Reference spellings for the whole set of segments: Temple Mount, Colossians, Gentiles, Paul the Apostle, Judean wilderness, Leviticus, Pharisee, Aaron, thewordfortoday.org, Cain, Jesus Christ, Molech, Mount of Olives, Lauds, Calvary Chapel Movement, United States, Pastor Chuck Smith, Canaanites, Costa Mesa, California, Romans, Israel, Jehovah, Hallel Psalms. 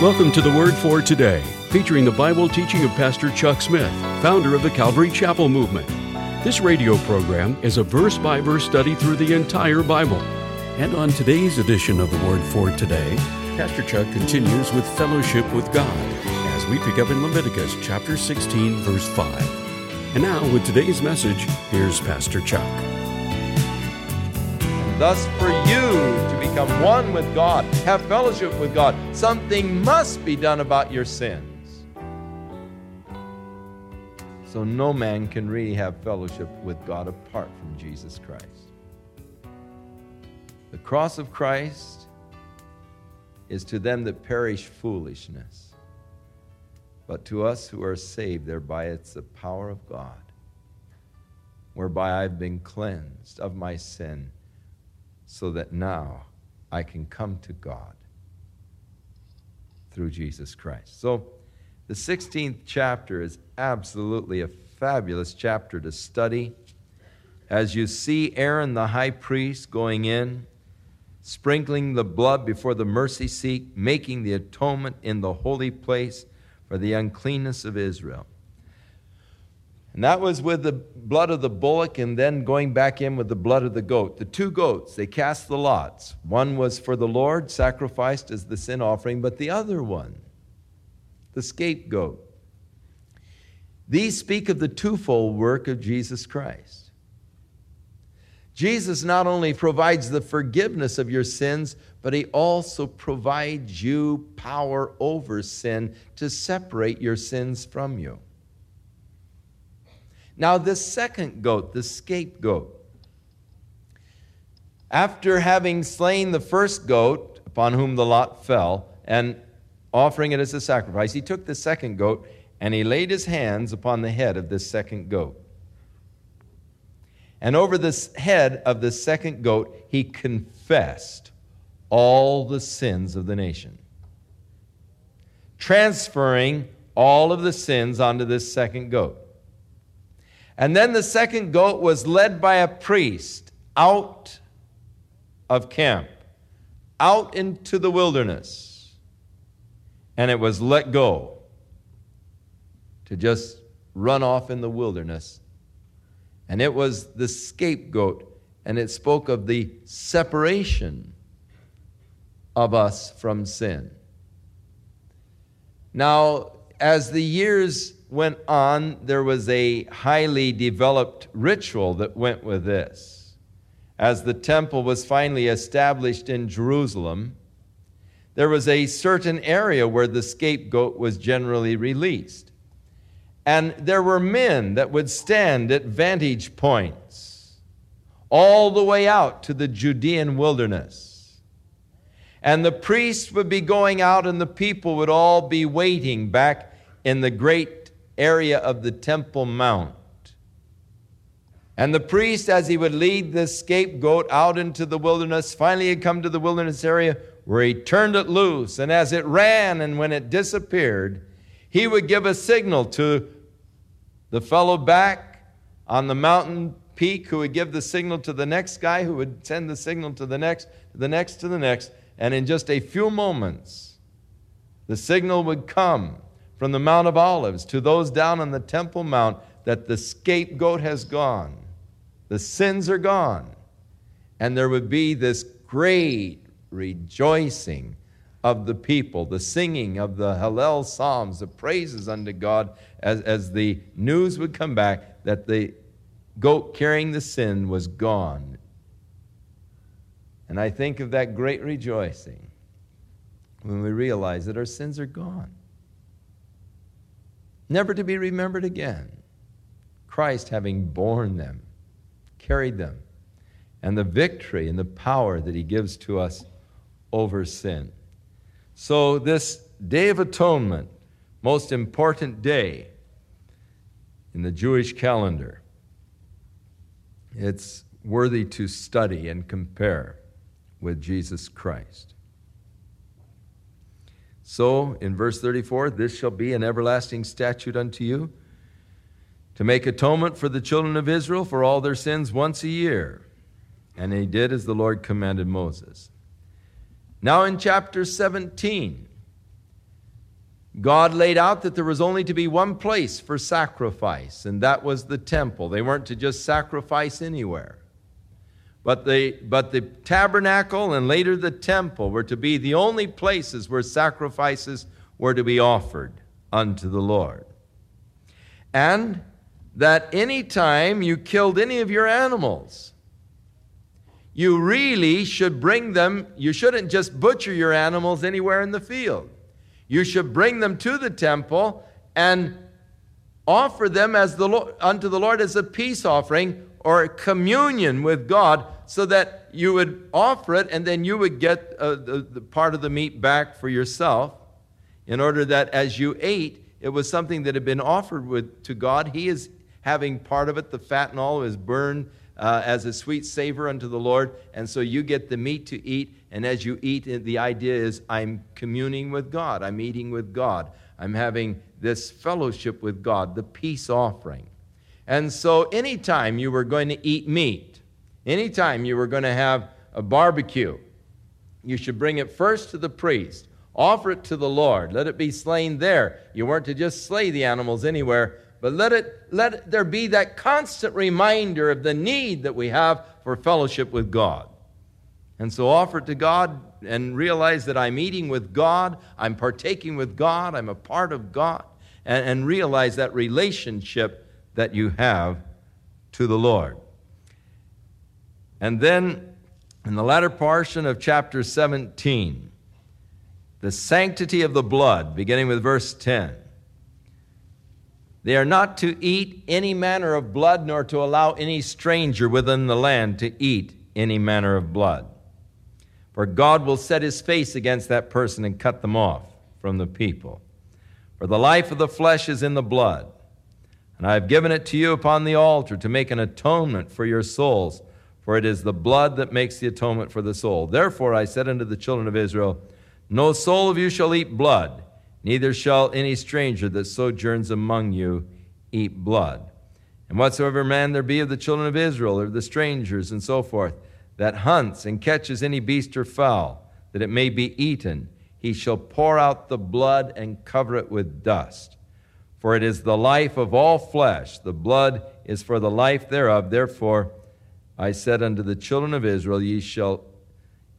Welcome to The Word for Today, featuring the Bible teaching of Pastor Chuck Smith, founder of the Calvary Chapel Movement. This radio program is a verse-by-verse study through the entire Bible. And on today's edition of The Word for Today, Pastor Chuck continues with fellowship with God as we pick up in Leviticus chapter 16, verse 5. And now, with today's message, here's Pastor Chuck. Thus for you to become one with God, have fellowship with God, something must be done about your sins. So no man can really have fellowship with God apart from Jesus Christ. The cross of Christ is to them that perish foolishness, but to us who are saved thereby it's the power of God, whereby I've been cleansed of my sin, so that now I can come to God through Jesus Christ. So the 16th chapter is absolutely a fabulous chapter to study. As you see Aaron the high priest going in, sprinkling the blood before the mercy seat, making the atonement in the holy place for the uncleanness of Israel. And that was with the blood of the bullock and then going back in with the blood of the goat. The two goats, they cast the lots. One was for the Lord, sacrificed as the sin offering, but the other one, the scapegoat. These speak of the twofold work of Jesus Christ. Jesus not only provides the forgiveness of your sins, but He also provides you power over sin to separate your sins from you. Now, this second goat, the scapegoat, after having slain the first goat upon whom the lot fell and offering it as a sacrifice, he took the second goat and he laid his hands upon the head of this second goat. And over the head of the second goat, he confessed all the sins of the nation, transferring all of the sins onto this second goat. And then the second goat was led by a priest out of camp, out into the wilderness, and it was let go to just run off in the wilderness. And it was the scapegoat, and it spoke of the separation of us from sin. Now, as the years went on, there was a highly developed ritual that went with this. As the temple was finally established in Jerusalem, there was a certain area where the scapegoat was generally released. And there were men that would stand at vantage points all the way out to the Judean wilderness. And the priests would be going out and the people would all be waiting back in the great area of the Temple Mount. And the priest, as he would lead this scapegoat out into the wilderness, finally had come to the wilderness area where he turned it loose. And as it ran and when it disappeared, he would give a signal to the fellow back on the mountain peak, who would give the signal to the next guy, who would send the signal to the next, to the next, to the next. And in just a few moments, the signal would come from the Mount of Olives to those down on the Temple Mount that the scapegoat has gone, the sins are gone, and there would be this great rejoicing of the people, the singing of the Hallel Psalms, the praises unto God, as the news would come back that the goat carrying the sin was gone. And I think of that great rejoicing when we realize that our sins are gone, never to be remembered again. Christ, having borne them, carried them, and the victory and the power that He gives to us over sin. So this Day of Atonement, most important day in the Jewish calendar, it's worthy to study and compare with Jesus Christ. So, in verse 34, this shall be an everlasting statute unto you, to make atonement for the children of Israel for all their sins once a year. And he did as the Lord commanded Moses. Now in chapter 17, God laid out that there was only to be one place for sacrifice, and that was the temple. They weren't to just sacrifice anywhere. But the tabernacle and later the temple were to be the only places where sacrifices were to be offered unto the Lord. And that any time you killed any of your animals, you really should bring them, you shouldn't just butcher your animals anywhere in the field. You should bring them to the temple and offer them as unto the Lord as a peace offering or communion with God, so that you would offer it and then you would get the part of the meat back for yourself, in order that as you ate, it was something that had been offered to God. He is having part of it, the fat and all is burned as a sweet savor unto the Lord, and so you get the meat to eat, and as you eat, the idea is I'm communing with God, I'm eating with God, I'm having this fellowship with God, the peace offering. And so anytime you were going to eat meat, anytime you were going to have a barbecue, you should bring it first to the priest. Offer it to the Lord. Let it be slain there. You weren't to just slay the animals anywhere, but let there be that constant reminder of the need that we have for fellowship with God. And so offer it to God and realize that I'm eating with God, I'm partaking with God, I'm a part of God, and realize that relationship that you have to the Lord. And then in the latter portion of chapter 17, the sanctity of the blood, beginning with verse 10. They are not to eat any manner of blood, nor to allow any stranger within the land to eat any manner of blood. For God will set his face against that person and cut them off from the people. For the life of the flesh is in the blood, and I have given it to you upon the altar to make an atonement for your souls, for it is the blood that makes the atonement for the soul. Therefore I said unto the children of Israel, no soul of you shall eat blood, neither shall any stranger that sojourns among you eat blood. And whatsoever man there be of the children of Israel, or the strangers, and so forth, that hunts and catches any beast or fowl, that it may be eaten, he shall pour out the blood and cover it with dust. For it is the life of all flesh, the blood is for the life thereof. Therefore I said unto the children of Israel, ye shall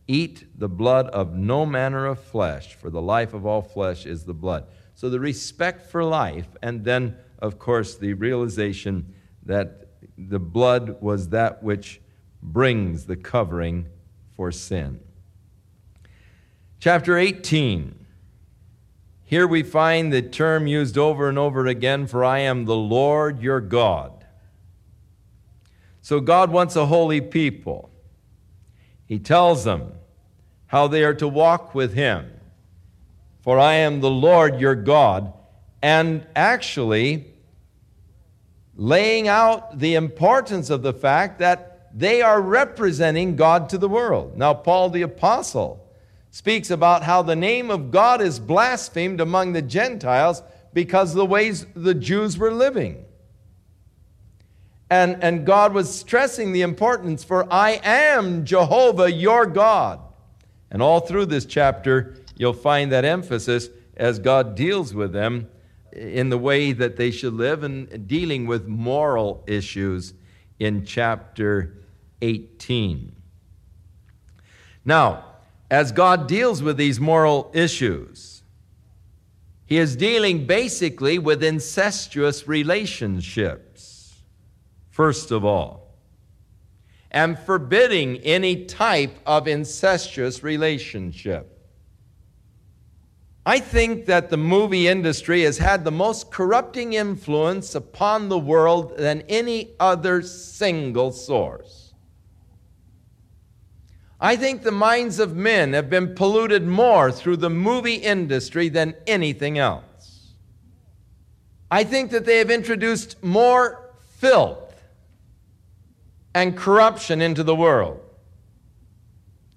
eat the blood of no manner of flesh, for the life of all flesh is the blood. So the respect for life, and then, of course, the realization that the blood was that which brings the covering for sin. Chapter 18. Here we find the term used over and over again, for I am the Lord your God. So God wants a holy people. He tells them how they are to walk with him. For I am the Lord your God. And actually laying out the importance of the fact that they are representing God to the world. Now Paul the Apostle speaks about how the name of God is blasphemed among the Gentiles because of the ways the Jews were living. And God was stressing the importance, for I am Jehovah your God. And all through this chapter, you'll find that emphasis as God deals with them in the way that they should live and dealing with moral issues in chapter 18. Now, as God deals with these moral issues, he is dealing basically with incestuous relationships, first of all, and forbidding any type of incestuous relationship. I think that the movie industry has had the most corrupting influence upon the world than any other single source. I think the minds of men have been polluted more through the movie industry than anything else. I think that they have introduced more filth and corruption into the world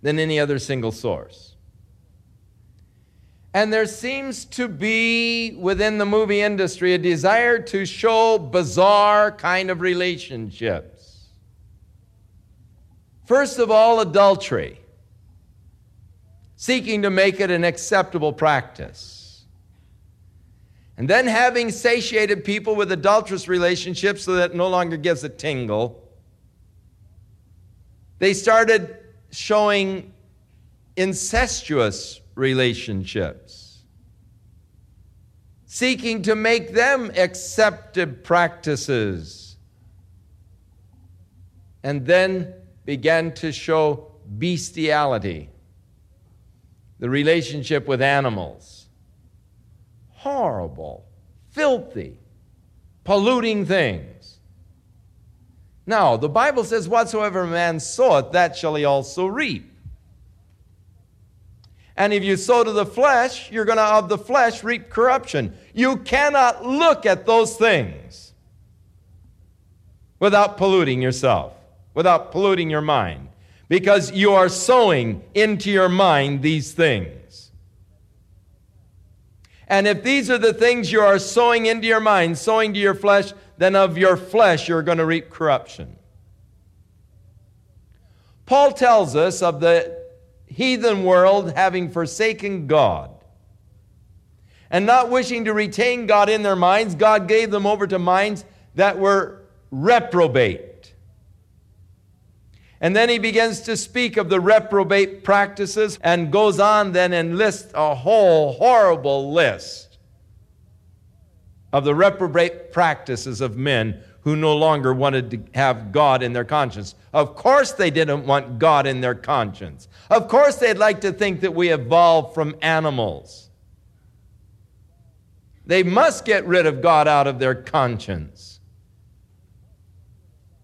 than any other single source. And there seems to be within the movie industry a desire to show bizarre kind of relationships. First of all, adultery, seeking to make it an acceptable practice. And then having satiated people with adulterous relationships so that it no longer gives a tingle, they started showing incestuous relationships, seeking to make them accepted practices, and then began to show bestiality, the relationship with animals. Horrible, filthy, polluting things. Now, the Bible says, whatsoever man soweth, that shall he also reap. And if you sow to the flesh, you're going to of the flesh reap corruption. You cannot look at those things without polluting yourself, without polluting your mind, because you are sowing into your mind these things. And if these are the things you are sowing into your mind, sowing to your flesh, then of your flesh you're going to reap corruption. Paul tells us of the heathen world having forsaken God and not wishing to retain God in their minds. God gave them over to minds that were reprobate. And then he begins to speak of the reprobate practices and goes on then and lists a whole horrible list of the reprobate practices of men who no longer wanted to have God in their conscience. Of course they didn't want God in their conscience. Of course they'd like to think that we evolved from animals. They must get rid of God out of their conscience,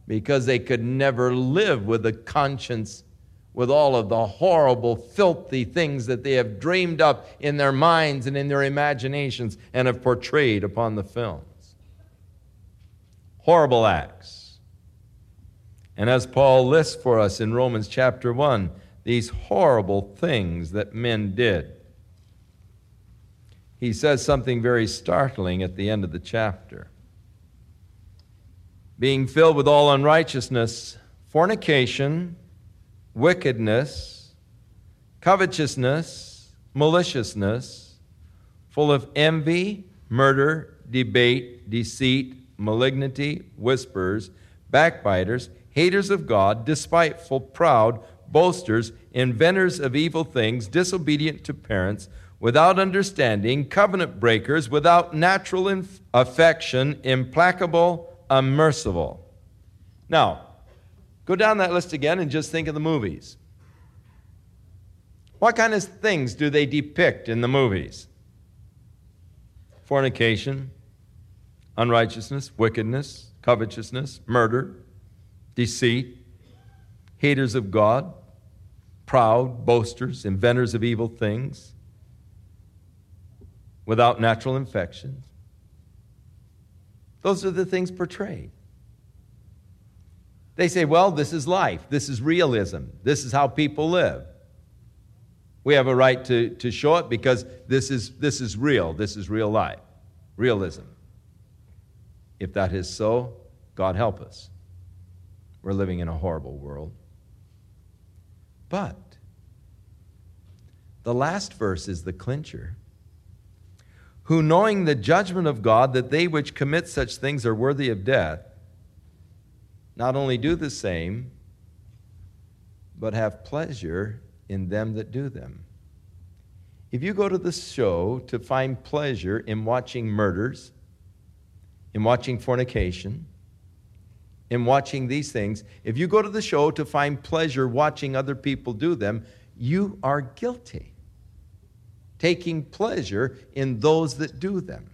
because they could never live with a conscience with all of the horrible, filthy things that they have dreamed up in their minds and in their imaginations and have portrayed upon the films. Horrible acts. And as Paul lists for us in Romans chapter 1, these horrible things that men did, he says something very startling at the end of the chapter. Being filled with all unrighteousness, fornication, wickedness, covetousness, maliciousness, full of envy, murder, debate, deceit, malignity, whispers, backbiters, haters of God, despiteful, proud, boasters, inventors of evil things, disobedient to parents, without understanding, covenant breakers, without natural affection, implacable, unmerciful. Now, go down that list again and just think of the movies. What kind of things do they depict in the movies? Fornication, unrighteousness, wickedness, covetousness, murder, deceit, haters of God, proud, boasters, inventors of evil things, without natural affections. Those are the things portrayed. They say, well, this is life. This is realism. This is how people live. We have a right to show it because this is real. This is real life. Realism. If that is so, God help us. We're living in a horrible world. But the last verse is the clincher. Who, knowing the judgment of God, that they which commit such things are worthy of death, not only do the same, but have pleasure in them that do them. If you go to the show to find pleasure in watching murders, in watching fornication, in watching these things, if you go to the show to find pleasure watching other people do them, you are guilty, taking pleasure in those that do them.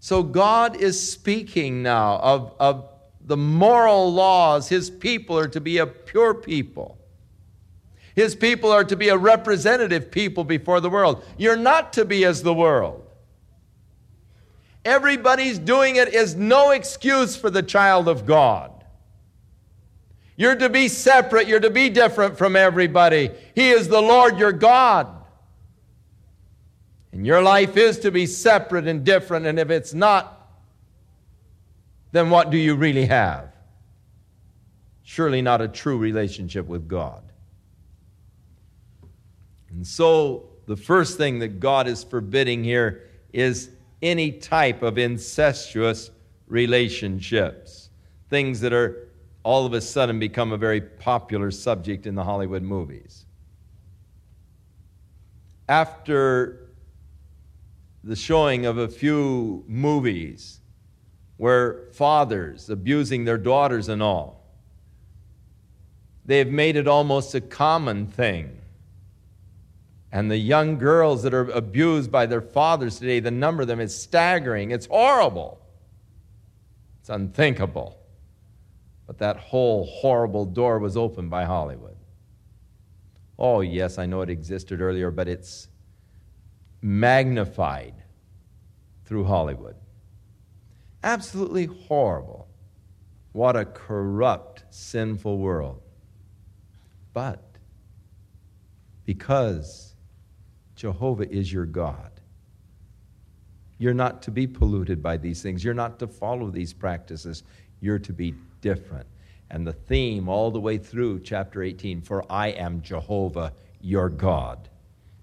So God is speaking now of the moral laws. His people are to be a pure people. His people are to be a representative people before the world. You're not to be as the world. Everybody's doing it is no excuse for the child of God. You're to be separate. You're to be different from everybody. He is the Lord your God. And your life is to be separate and different. And if it's not, then what do you really have? Surely not a true relationship with God. And so the first thing that God is forbidding here is any type of incestuous relationships, things that are all of a sudden become a very popular subject in the Hollywood movies. After the showing of a few movies where fathers abusing their daughters and all, they have made it almost a common thing. And the young girls that are abused by their fathers today, the number of them is staggering. It's horrible. It's unthinkable. But that whole horrible door was opened by Hollywood. Oh, yes, I know it existed earlier, but it's magnified through Hollywood. Absolutely horrible. What a corrupt, sinful world. But because Jehovah is your God, you're not to be polluted by these things. You're not to follow these practices. You're to be different. And the theme all the way through chapter 18, for I am Jehovah, your God.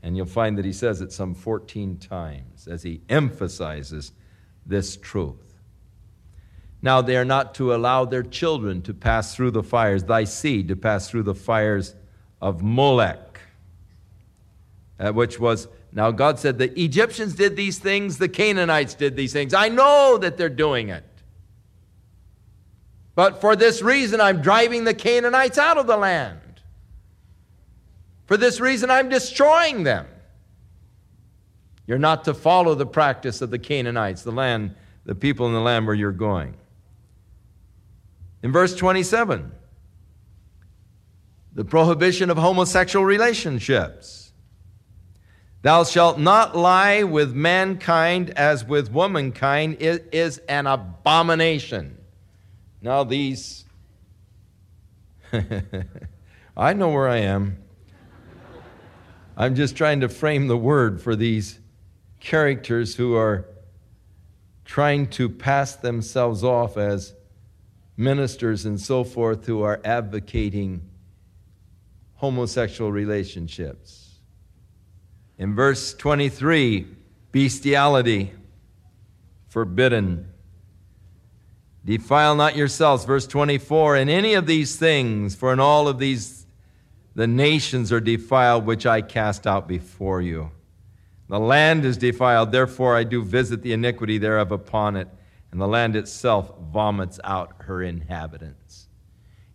And you'll find that he says it some 14 times as he emphasizes this truth. Now they are not to allow their children to pass through the fires, thy seed to pass through the fires of Molech, which was, now God said the Egyptians did these things, the Canaanites did these things. I know that they're doing it. But for this reason, I'm driving the Canaanites out of the land. For this reason, I'm destroying them. You're not to follow the practice of the Canaanites, the land, the people in the land where you're going. In verse 27, the prohibition of homosexual relationships. Thou shalt not lie with mankind as with womankind. It is an abomination. Now these, I know where I am. I'm just trying to frame the word for these characters who are trying to pass themselves off as ministers and so forth who are advocating homosexual relationships. In verse 23, bestiality forbidden. Defile not yourselves, verse 24, in any of these things, for in all of these the nations are defiled, which I cast out before you. The land is defiled, therefore I do visit the iniquity thereof upon it, and the land itself vomits out her inhabitants.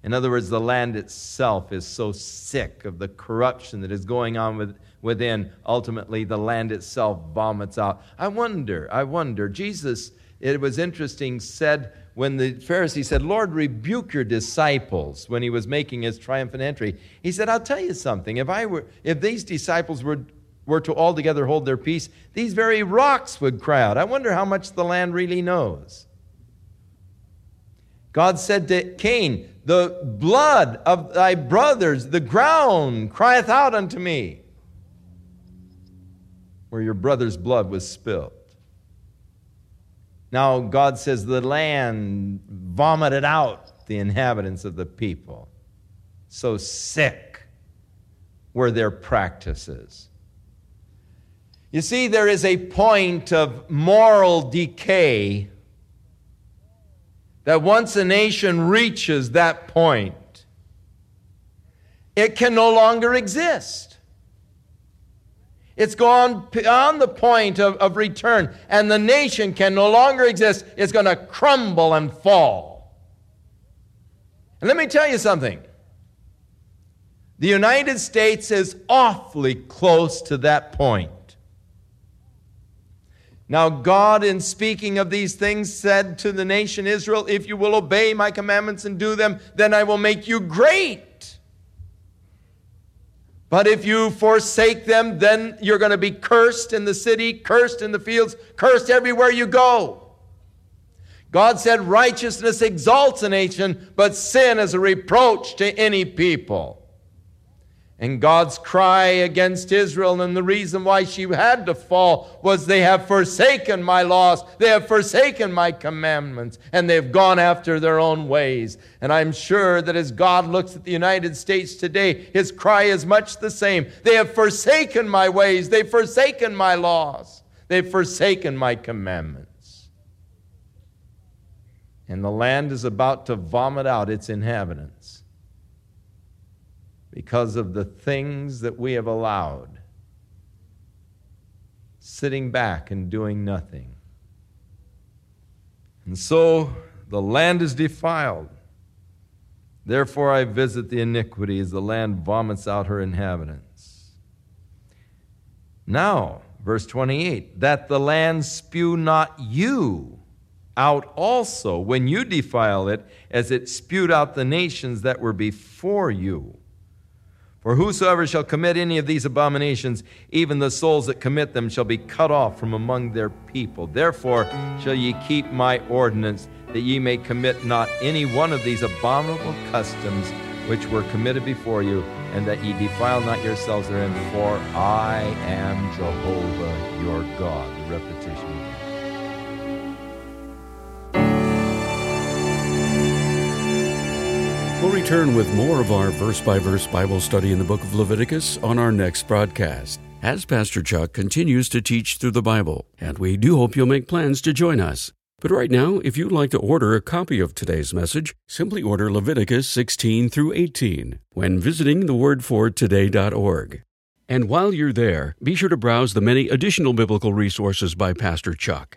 In other words, the land itself is so sick of the corruption that is going on within, ultimately the land itself vomits out. I wonder, Jesus, it was interesting, said, when the Pharisee said, Lord, rebuke your disciples, when he was making his triumphant entry, he said, I'll tell you something. If these disciples were to altogether hold their peace, these very rocks would cry out. I wonder how much the land really knows. God said to Cain, the blood of thy brothers, the ground crieth out unto me, where your brother's blood was spilled. Now God says the land vomited out the inhabitants of the people. So sick were their practices. You see, there is a point of moral decay that once a nation reaches that point, it can no longer exist. It's gone beyond the point of return, and the nation can no longer exist. It's going to crumble and fall. And let me tell you something. The United States is awfully close to that point. Now God, in speaking of these things, said to the nation Israel, if you will obey my commandments and do them, then I will make you great. But if you forsake them, then you're going to be cursed in the city, cursed in the fields, cursed everywhere you go. God said righteousness exalts a nation, but sin is a reproach to any people. And God's cry against Israel and the reason why she had to fall was they have forsaken my laws, they have forsaken my commandments, and they've gone after their own ways. And I'm sure that as God looks at the United States today, his cry is much the same. They have forsaken my ways, they've forsaken my laws. They've forsaken my commandments. And the land is about to vomit out its inhabitants because of the things that we have allowed, sitting back and doing nothing. And so the land is defiled. Therefore I visit the iniquity as the land vomits out her inhabitants. Now, verse 28, that the land spew not you out also when you defile it, as it spewed out the nations that were before you. For whosoever shall commit any of these abominations, even the souls that commit them shall be cut off from among their people. Therefore shall ye keep my ordinance, that ye may commit not any one of these abominable customs which were committed before you, and that ye defile not yourselves therein, for I am Jehovah your God. The repetition. We'll return with more of our verse-by-verse Bible study in the book of Leviticus on our next broadcast, as Pastor Chuck continues to teach through the Bible, and we do hope you'll make plans to join us. But right now, if you'd like to order a copy of today's message, simply order Leviticus 16 through 18 when visiting thewordfortoday.org. And while you're there, be sure to browse the many additional biblical resources by Pastor Chuck.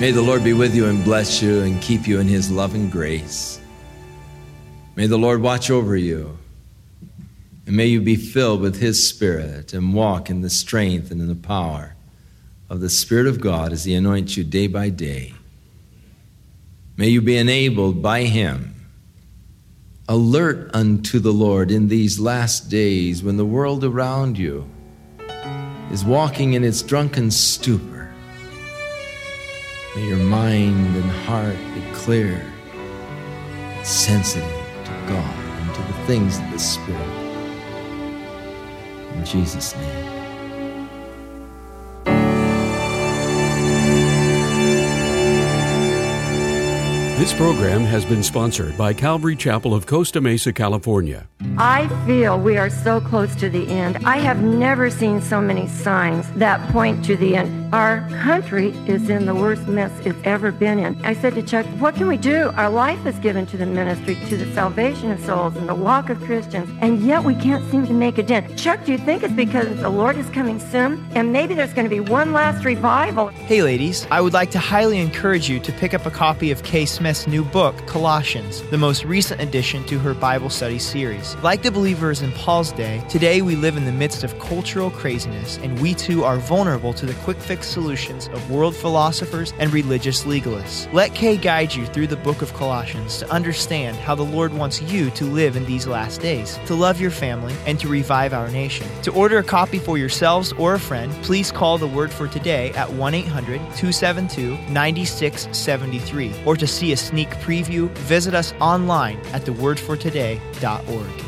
May the Lord be with you and bless you and keep you in His love and grace. May the Lord watch over you, and may you be filled with His Spirit and walk in the strength and in the power of the Spirit of God as He anoints you day by day. May you be enabled by Him, alert unto the Lord in these last days when the world around you is walking in its drunken stupor. May your mind and heart be clear, sensitive, God and to the things of the Spirit. In Jesus' name. This program has been sponsored by Calvary Chapel of Costa Mesa, California. I feel we are so close to the end. I have never seen so many signs that point to the end. Our country is in the worst mess it's ever been in. I said to Chuck, what can we do? Our life is given to the ministry, to the salvation of souls, and the walk of Christians, and yet we can't seem to make a dent. Chuck, do you think it's because the Lord is coming soon, and maybe there's going to be one last revival? Hey, ladies, I would like to highly encourage you to pick up a copy of K. Smith new book, Colossians, the most recent addition to her Bible study series. Like the believers in Paul's day, today we live in the midst of cultural craziness, and we too are vulnerable to the quick-fix solutions of world philosophers and religious legalists. Let Kay guide you through the book of Colossians to understand how the Lord wants you to live in these last days, to love your family, and to revive our nation. To order a copy for yourselves or a friend, please call the Word for Today at 1-800-272-9673, or to see a sneak preview, visit us online at thewordfortoday.org.